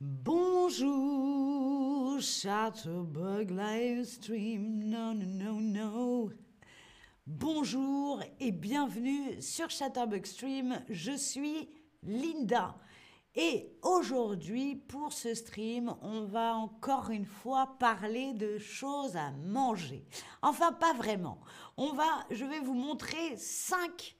Bonjour, Chatterbug Livestream, non, non, non, non. Bonjour et bienvenue sur Chatterbug Stream, je suis Linda. Et aujourd'hui, pour ce stream, on va encore une fois parler de choses à manger. Enfin, pas vraiment. Je vais vous montrer 5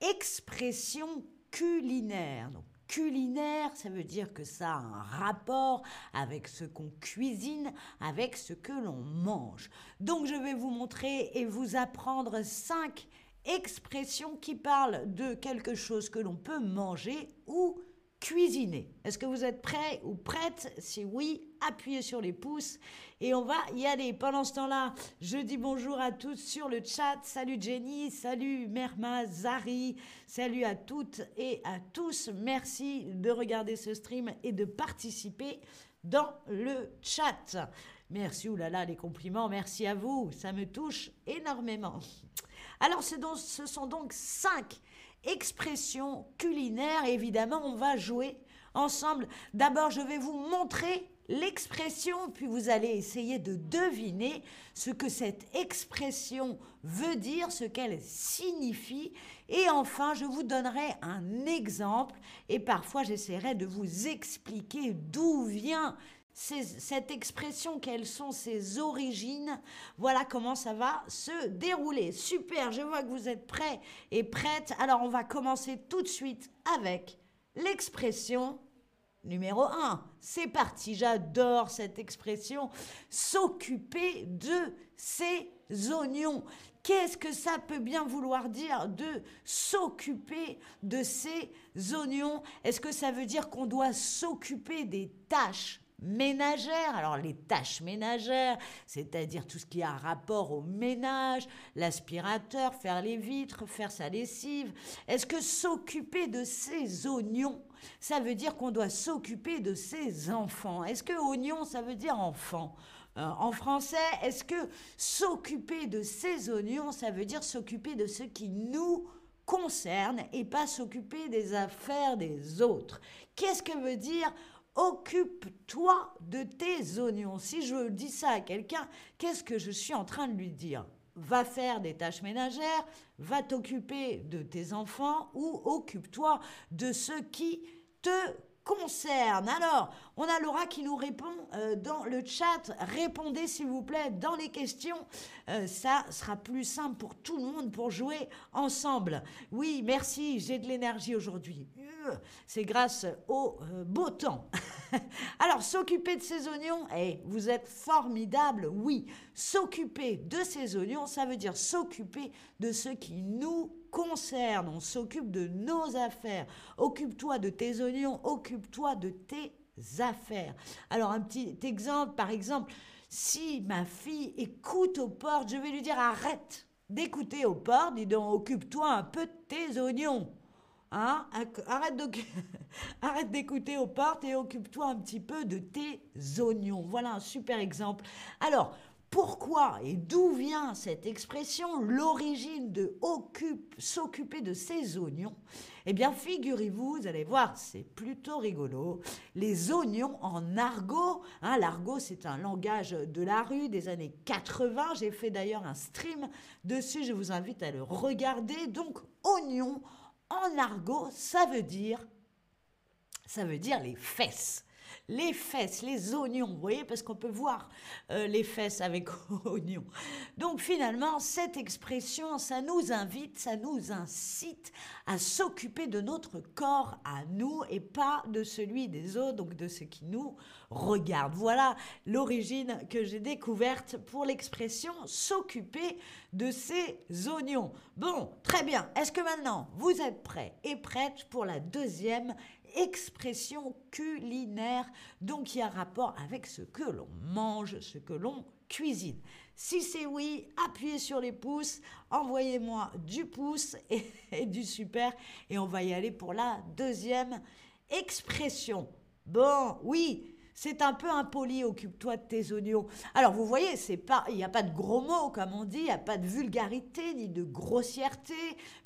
expressions culinaires. Donc, culinaire, ça veut dire que ça a un rapport avec ce qu'on cuisine, avec ce que l'on mange. Donc, je vais vous montrer et vous apprendre 5 expressions qui parlent de quelque chose que l'on peut manger ou cuisiner. Est-ce que vous êtes prêts ou prêtes? Si oui, appuyez sur les pouces et on va y aller. Pendant ce temps-là, je dis bonjour à tous sur le chat. Salut Jenny, salut Merma, Zari, salut à toutes et à tous. Merci de regarder ce stream et de participer dans le chat. Merci, oulala, les compliments, merci à vous, ça me touche énormément. Alors, ce sont donc 5 expressions culinaires. Évidemment, on va jouer ensemble. D'abord, je vais vous montrer l'expression, puis vous allez essayer de deviner ce que cette expression veut dire, ce qu'elle signifie. Et enfin, je vous donnerai un exemple et parfois, j'essaierai de vous expliquer d'où vient cette expression, quelles sont ses origines. Voilà comment ça va se dérouler. Super, je vois que vous êtes prêts et prêtes. Alors, on va commencer tout de suite avec l'expression numéro 1. C'est parti, j'adore cette expression. S'occuper de ses oignons. Qu'est-ce que ça peut bien vouloir dire de s'occuper de ses oignons? Est-ce que ça veut dire qu'on doit s'occuper des tâches ménagères? Alors les tâches ménagères, c'est-à-dire tout ce qui a rapport au ménage, l'aspirateur, faire les vitres, faire sa lessive. Est-ce que s'occuper de ses oignons, ça veut dire qu'on doit s'occuper de ses enfants? Est-ce que oignon, ça veut dire enfant? En français, est-ce que s'occuper de ses oignons, ça veut dire s'occuper de ce qui nous concerne et pas s'occuper des affaires des autres? Qu'est-ce que veut dire occupe-toi de tes oignons? Si je dis ça à quelqu'un, qu'est-ce que je suis en train de lui dire? Va faire des tâches ménagères, va t'occuper de tes enfants ou occupe-toi de ce qui te concerne. Alors, on a Laura qui nous répond dans le chat. Répondez s'il vous plaît dans les questions. Ça sera plus simple pour tout le monde pour jouer ensemble. Oui, merci, j'ai de l'énergie aujourd'hui. C'est grâce au beau temps. Alors, s'occuper de ses oignons, hey, vous êtes formidable, oui. S'occuper de ses oignons, ça veut dire s'occuper de ce qui nous concerne. On s'occupe de nos affaires. Occupe-toi de tes oignons, occupe-toi de tes affaires. Alors, un petit exemple, par exemple, si ma fille écoute aux portes, je vais lui dire arrête d'écouter aux portes, dis donc, occupe-toi un peu de tes oignons. Hein, arrête d'écouter aux portes et occupe-toi un petit peu de tes oignons. Voilà un super exemple. Alors, pourquoi et d'où vient cette expression, l'origine de s'occuper de ses oignons? Eh bien, figurez-vous, vous allez voir, c'est plutôt rigolo. Les oignons en argot, hein, l'argot c'est un langage de la rue des années 80. J'ai fait d'ailleurs un stream dessus, je vous invite à le regarder. Donc, oignons en argot, ça veut dire les fesses. Les fesses, les oignons, vous voyez, parce qu'on peut voir les fesses avec oignons. Donc finalement, cette expression, ça nous invite, ça nous incite à s'occuper de notre corps à nous et pas de celui des autres, donc de ce qui nous regarde. Voilà l'origine que j'ai découverte pour l'expression « s'occuper de ses oignons ». Bon, très bien. Est-ce que maintenant, vous êtes prêts et prêtes pour la deuxième expression culinaire, donc qui a rapport avec ce que l'on mange, ce que l'on cuisine? Si c'est oui, appuyez sur les pouces, envoyez-moi du pouce et du super, et on va y aller pour la deuxième expression. Bon, oui, c'est un peu impoli, occupe-toi de tes oignons. Alors vous voyez, il n'y a pas de gros mots comme on dit, il n'y a pas de vulgarité ni de grossièreté,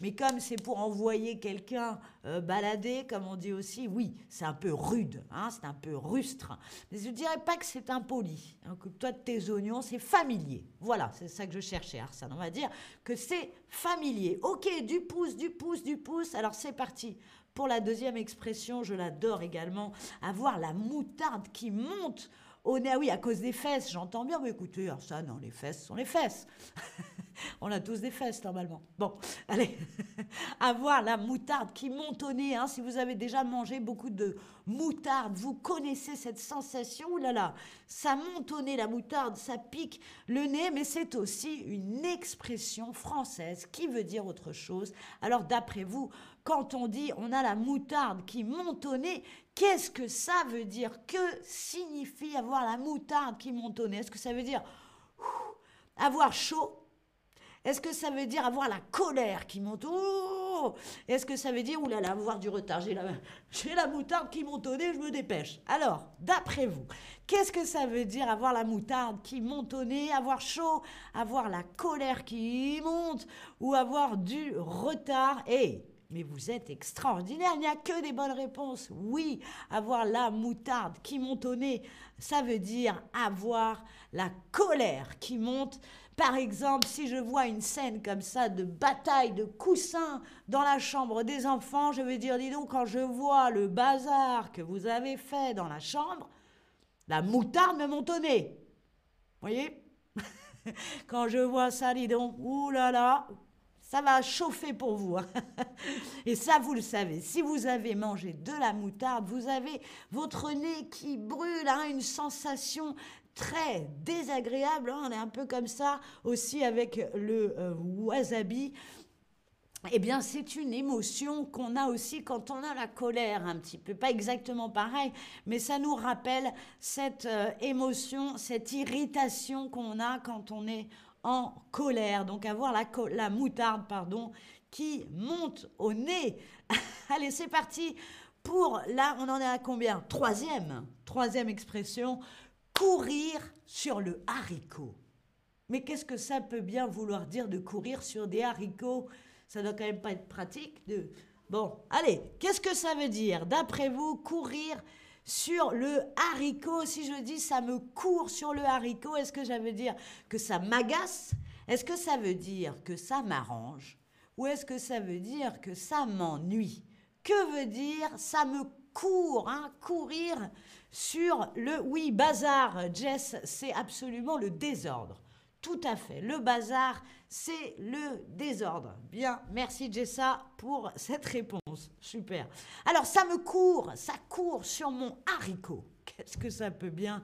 mais comme c'est pour envoyer quelqu'un balader, comme on dit aussi, oui, c'est un peu rude, hein, c'est un peu rustre. Mais je ne dirais pas que c'est impoli. Occupe-toi de tes oignons, c'est familier. Voilà, c'est ça que je cherchais, Arsène. On va dire que c'est familier. Ok, du pouce, du pouce, du pouce. Alors c'est parti. Pour la deuxième expression, je l'adore également, avoir la moutarde qui monte au nez. Ah oui, à cause des fesses, j'entends bien, mais écoutez, alors ça, non, les fesses sont les fesses. On a tous des fesses, normalement. Bon, allez, avoir la moutarde qui monte au nez. Hein, si vous avez déjà mangé beaucoup de moutarde, vous connaissez cette sensation. Ouh là là, ça monte au nez, la moutarde, ça pique le nez, mais c'est aussi une expression française qui veut dire autre chose. Alors, d'après vous, quand on dit « on a la moutarde qui monte au nez », qu'est-ce que ça veut dire? Que signifie avoir la moutarde qui monte au nez? Est-ce que ça veut dire avoir chaud? Est-ce que ça veut dire avoir la colère qui monte? Est-ce que ça veut dire, oulala, avoir du retard? J'ai la moutarde qui monte au nez, je me dépêche. Alors, d'après vous, qu'est-ce que ça veut dire avoir la moutarde qui monte au nez, avoir chaud, avoir la colère qui monte ou avoir du retard? Et mais vous êtes extraordinaire, il n'y a que des bonnes réponses. Oui, avoir la moutarde qui monte au nez, ça veut dire avoir la colère qui monte. Par exemple, si je vois une scène comme ça de bataille de coussins dans la chambre des enfants, je veux dire, dis donc, quand je vois le bazar que vous avez fait dans la chambre, la moutarde me monte au nez. Vous voyez? Quand je vois ça, dis donc, oulala, ça va chauffer pour vous. Et ça, vous le savez. Si vous avez mangé de la moutarde, vous avez votre nez qui brûle, hein, une sensation très désagréable. On est un peu comme ça aussi avec le wasabi. Eh bien, c'est une émotion qu'on a aussi quand on a la colère, un petit peu. Pas exactement pareil, mais ça nous rappelle cette émotion, cette irritation qu'on a quand on est en colère, donc avoir la moutarde, pardon, qui monte au nez. Allez, c'est parti pour, là, on en est à combien? Troisième expression, courir sur le haricot. Mais qu'est-ce que ça peut bien vouloir dire de courir sur des haricots? Ça doit quand même pas être pratique. Bon, allez, qu'est-ce que ça veut dire? D'après vous, courir sur le haricot, si je dis ça me court sur le haricot, est-ce que ça veut dire que ça m'agace? Est-ce que ça veut dire que ça m'arrange? Ou est-ce que ça veut dire que ça m'ennuie? Que veut dire ça me court, hein, courir sur le... Oui, bazar, Jess, c'est absolument le désordre. Tout à fait. Le bazar, c'est le désordre. Bien, merci Jessa pour cette réponse. Super. Alors, ça court sur mon haricot. Qu'est-ce que ça peut bien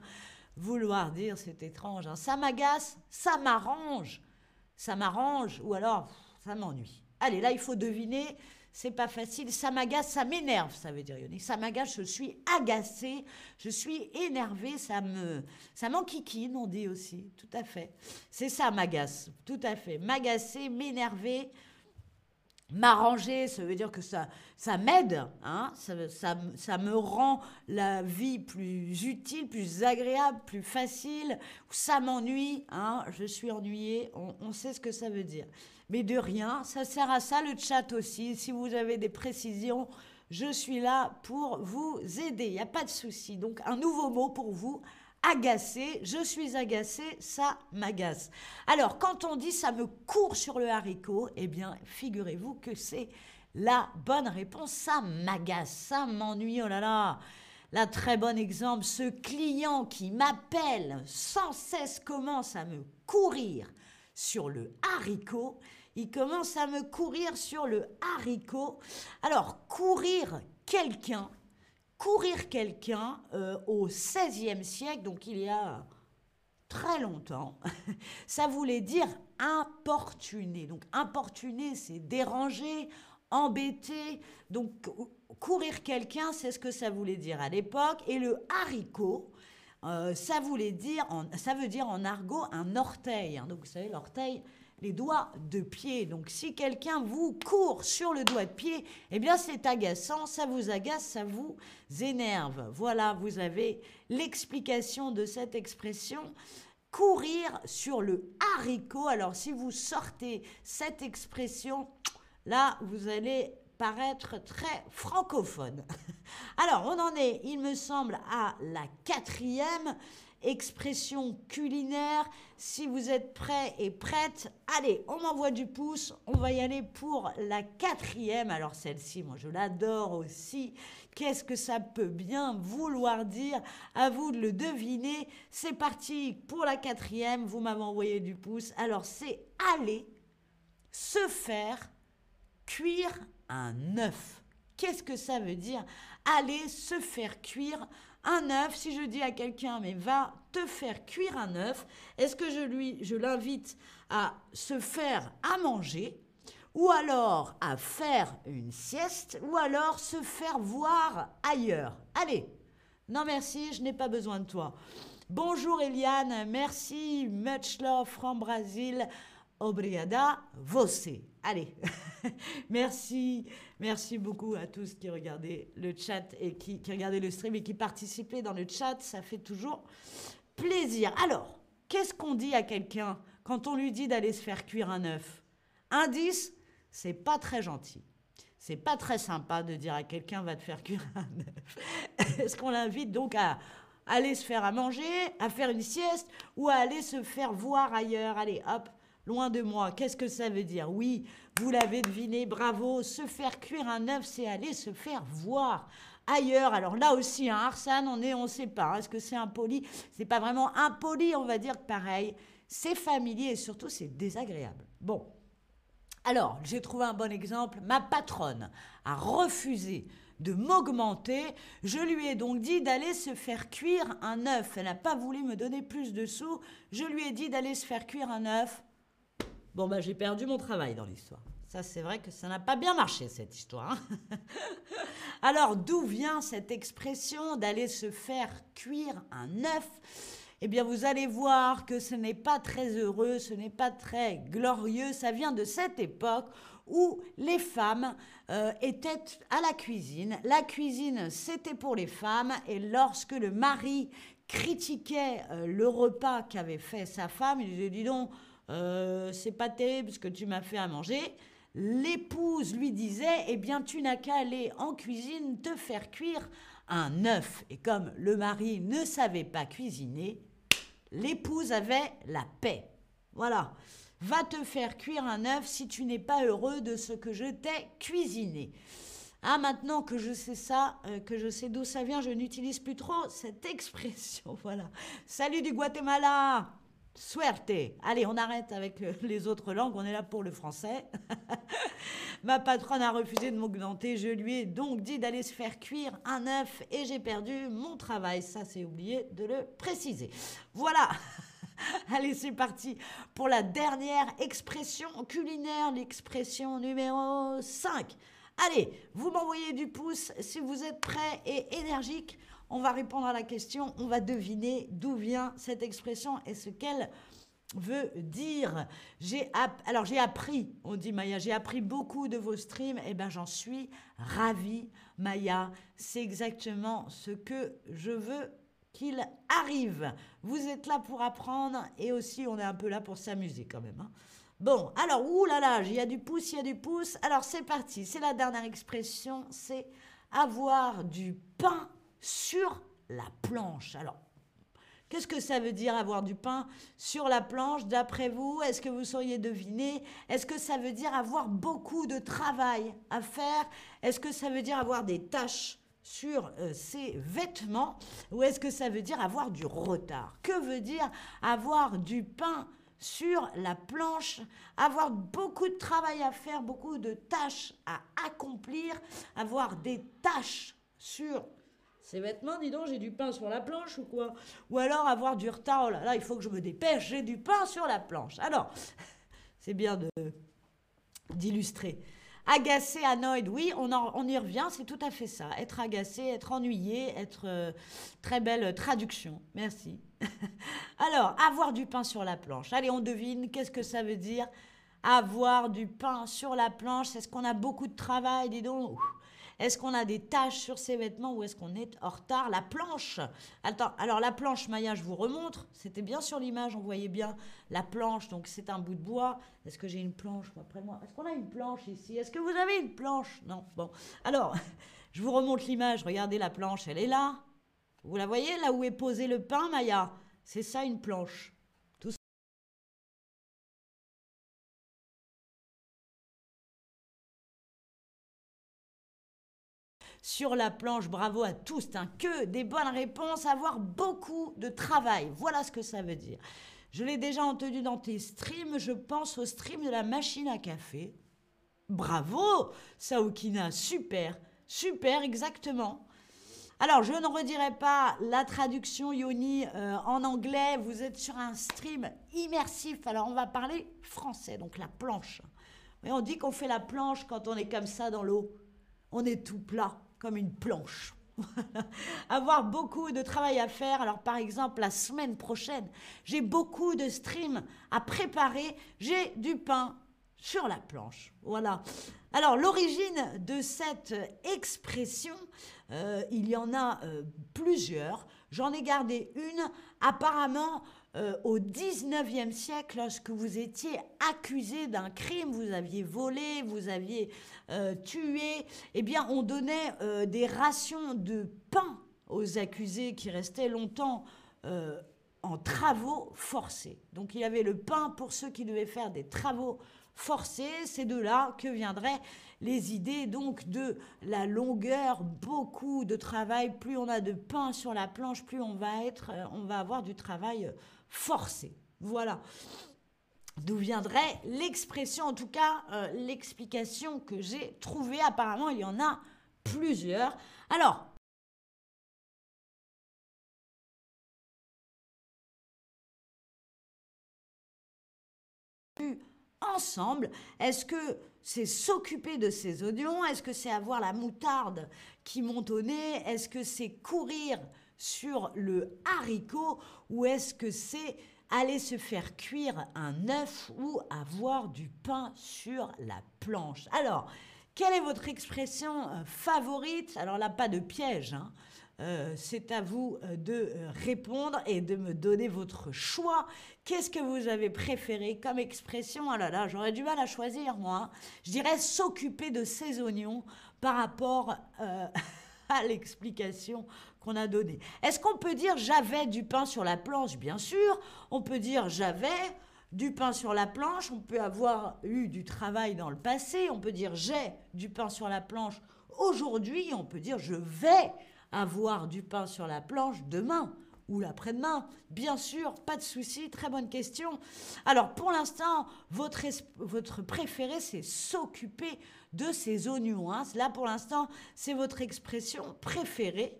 vouloir dire? C'est étrange, hein. Ça m'agace, ça m'arrange, ou alors ça m'ennuie. Allez, là, il faut deviner. C'est pas facile. Ça m'agace, ça m'énerve, ça veut dire, Yannick. Ça m'agace, je suis agacée, je suis énervée, ça m'enquiquine, on dit aussi. Tout à fait. C'est ça, m'agace. Tout à fait. M'agacer, m'énerver, m'arranger, ça veut dire que ça m'aide, hein, ça me rend la vie plus utile, plus agréable, plus facile. Ça m'ennuie, hein, je suis ennuyée, on sait ce que ça veut dire. Mais de rien, ça sert à ça le chat aussi. Si vous avez des précisions, je suis là pour vous aider, il n'y a pas de souci. Donc un nouveau mot pour vous, agacé, je suis agacé, ça m'agace. Alors quand on dit ça me court sur le haricot, eh bien figurez-vous que c'est la bonne réponse, ça m'agace, ça m'ennuie, oh là là. Là, très bon exemple, ce client qui m'appelle sans cesse commence à me courir sur le haricot. Il commence à me courir sur le haricot. Alors, courir quelqu'un au XVIe siècle, donc il y a très longtemps, ça voulait dire importuner. Donc, importuner, c'est déranger, embêter. Donc, courir quelqu'un, c'est ce que ça voulait dire à l'époque. Et le haricot, ça veut dire en argot un orteil. Hein. Donc, vous savez, l'orteil, les doigts de pied. Donc, si quelqu'un vous court sur le doigt de pied, eh bien, c'est agaçant, ça vous agace, ça vous énerve. Voilà, vous avez l'explication de cette expression. Courir sur le haricot. Alors, si vous sortez cette expression, là, vous allez paraître très francophone. Alors, on en est, il me semble, à la quatrième expression culinaire. Si vous êtes prêts et prêtes, allez, on m'envoie du pouce, on va y aller pour la quatrième. Alors celle-ci, moi je l'adore aussi. Qu'est-ce que ça peut bien vouloir dire? À vous de le deviner. C'est parti pour la quatrième, vous m'avez envoyé du pouce. Alors c'est aller se faire cuire un œuf. Qu'est-ce que ça veut dire? Aller se faire cuire un œuf. Si je dis à quelqu'un, mais va te faire cuire un œuf, est-ce que je l'invite à se faire à manger, ou alors à faire une sieste, ou alors se faire voir ailleurs? Allez, non merci, je n'ai pas besoin de toi. Bonjour Eliane, merci, much love from Brazil. Obrigada, você. Allez, merci, merci beaucoup à tous qui regardaient le chat et qui regardaient le stream et qui participaient dans le chat, ça fait toujours plaisir. Alors, qu'est-ce qu'on dit à quelqu'un quand on lui dit d'aller se faire cuire un œuf? Indice, c'est pas très gentil. C'est pas très sympa de dire à quelqu'un va te faire cuire un œuf. Est-ce qu'on l'invite donc à aller se faire à manger, à faire une sieste ou à aller se faire voir ailleurs? Allez, hop. Loin de moi, qu'est-ce que ça veut dire? Oui, vous l'avez deviné, bravo, se faire cuire un œuf, c'est aller se faire voir ailleurs. Alors là aussi, hein, Arsane, on ne sait pas, hein, est-ce que c'est impoli? C'est pas vraiment impoli, on va dire pareil. C'est familier et surtout, c'est désagréable. Bon, alors, j'ai trouvé un bon exemple. Ma patronne a refusé de m'augmenter, je lui ai donc dit d'aller se faire cuire un œuf. Elle n'a pas voulu me donner plus de sous, je lui ai dit d'aller se faire cuire un œuf. Bon, ben, j'ai perdu mon travail dans l'histoire. Ça, c'est vrai que ça n'a pas bien marché, cette histoire. Hein. Alors, d'où vient cette expression d'aller se faire cuire un œuf? Eh bien, vous allez voir que ce n'est pas très heureux, ce n'est pas très glorieux. Ça vient de cette époque où les femmes étaient à la cuisine. La cuisine, c'était pour les femmes. Et lorsque le mari critiquait le repas qu'avait fait sa femme, il disait « Dis donc, c'est pas terrible ce que tu m'as fait à manger », l'épouse lui disait, eh bien tu n'as qu'à aller en cuisine te faire cuire un œuf. Et comme le mari ne savait pas cuisiner, l'épouse avait la paix. Voilà, va te faire cuire un œuf si tu n'es pas heureux de ce que je t'ai cuisiné. Ah, maintenant que je sais ça, que je sais d'où ça vient, je n'utilise plus trop cette expression. Voilà, salut du Guatemala. Suerte. Allez, on arrête avec les autres langues, on est là pour le français. Ma patronne a refusé de m'augmenter, je lui ai donc dit d'aller se faire cuire un œuf et j'ai perdu mon travail. Ça, c'est oublié de le préciser. Voilà. Allez, c'est parti pour la dernière expression culinaire, l'expression numéro 5. Allez, vous m'envoyez du pouce si vous êtes prêts et énergiques. On va répondre à la question, on va deviner d'où vient cette expression et ce qu'elle veut dire. Alors j'ai appris, on dit Maya, j'ai appris beaucoup de vos streams, et bien j'en suis ravie Maya, c'est exactement ce que je veux qu'il arrive. Vous êtes là pour apprendre et aussi on est un peu là pour s'amuser quand même. Hein. Bon, alors oulala, il y a du pouce, il y a du pouce, alors c'est parti, c'est la dernière expression, c'est avoir du pain sur la planche. Alors, qu'est-ce que ça veut dire avoir du pain sur la planche d'après vous? Est-ce que vous sauriez deviner? Est-ce que ça veut dire avoir beaucoup de travail à faire? Est-ce que ça veut dire avoir des tâches sur ses vêtements? Ou est-ce que ça veut dire avoir du retard? Que veut dire avoir du pain sur la planche, avoir beaucoup de travail à faire, beaucoup de tâches à accomplir, avoir des tâches sur ces vêtements, dis donc, j'ai du pain sur la planche ou quoi? Ou alors avoir du retard, oh là là, il faut que je me dépêche, j'ai du pain sur la planche. Alors, c'est bien d'illustrer. Agacé, annoyed, oui, on y revient, c'est tout à fait ça. Être agacé, être ennuyé, être... très belle traduction, merci. Alors, avoir du pain sur la planche. Allez, on devine, qu'est-ce que ça veut dire? Avoir du pain sur la planche, est-ce qu'on a beaucoup de travail, dis donc? Est-ce qu'on a des taches sur ses vêtements ou est-ce qu'on est en retard? La planche. Attends, alors la planche, Maya, je vous remontre. C'était bien sur l'image, on voyait bien la planche. Donc, c'est un bout de bois. Est-ce que j'ai une planche après moi? Est-ce qu'on a une planche ici? Est-ce que vous avez une planche? Non, bon. Alors, je vous remonte l'image. Regardez la planche, elle est là. Vous la voyez, là où est posé le pain, Maya? C'est ça, une planche. Sur la planche, bravo à tous, que des bonnes réponses, avoir beaucoup de travail. Voilà ce que ça veut dire. Je l'ai déjà entendu dans tes streams, je pense au stream de la machine à café. Bravo, Saokina, super, super, exactement. Alors, je ne redirai pas la traduction, Yoni, en anglais. Vous êtes sur un stream immersif, alors on va parler français, donc la planche. Mais on dit qu'on fait la planche quand on est comme ça dans l'eau. On est tout plat, comme une planche. Voilà. Avoir beaucoup de travail à faire. Alors par exemple, la semaine prochaine, j'ai beaucoup de streams à préparer. J'ai du pain sur la planche. Voilà. Alors l'origine de cette expression, il y en a plusieurs. J'en ai gardé une. Apparemment, au 19e siècle, lorsque vous étiez accusé d'un crime, vous aviez volé, vous aviez tué, eh bien, on donnait des rations de pain aux accusés qui restaient longtemps en travaux forcés. Donc, il y avait le pain pour ceux qui devaient faire des travaux forcés. C'est de là que viendraient les idées donc de la longueur, beaucoup de travail. Plus on a de pain sur la planche, plus on va avoir du travail forcé. Voilà d'où viendrait l'expression, en tout cas l'explication que j'ai trouvée. Apparemment, il y en a plusieurs. Alors, ensemble, est-ce que c'est s'occuper de ses oignons? Est-ce que c'est avoir la moutarde qui monte au nez? Est-ce que c'est courir sur le haricot? Ou est-ce que c'est aller se faire cuire un œuf ou avoir du pain sur la planche? Alors, quelle est votre expression favorite? Alors là, pas de piège, hein. C'est à vous de répondre et de me donner votre choix. Qu'est-ce que vous avez préféré comme expression? Ah là là, j'aurais du mal à choisir, moi. Je dirais s'occuper de ses oignons par rapport à l'explication qu'on a donnée. Est-ce qu'on peut dire j'avais du pain sur la planche? Bien sûr, on peut dire j'avais du pain sur la planche. On peut avoir eu du travail dans le passé. On peut dire j'ai du pain sur la planche aujourd'hui. On peut dire je vais avoir du pain sur la planche demain ou l'après-demain. Bien sûr, pas de souci, très bonne question. Alors, pour l'instant, votre préféré, c'est s'occuper de ces oignons. Hein. Là, pour l'instant, c'est votre expression préférée,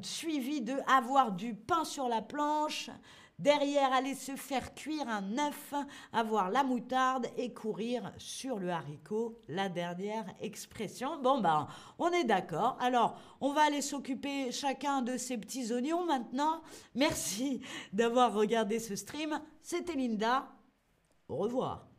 suivie de avoir du pain sur la planche, derrière aller se faire cuire un œuf, avoir la moutarde et courir sur le haricot, la dernière expression. Bon, ben, on est d'accord. Alors, on va aller s'occuper chacun de ces petits oignons maintenant. Merci d'avoir regardé ce stream. C'était Linda. Au revoir.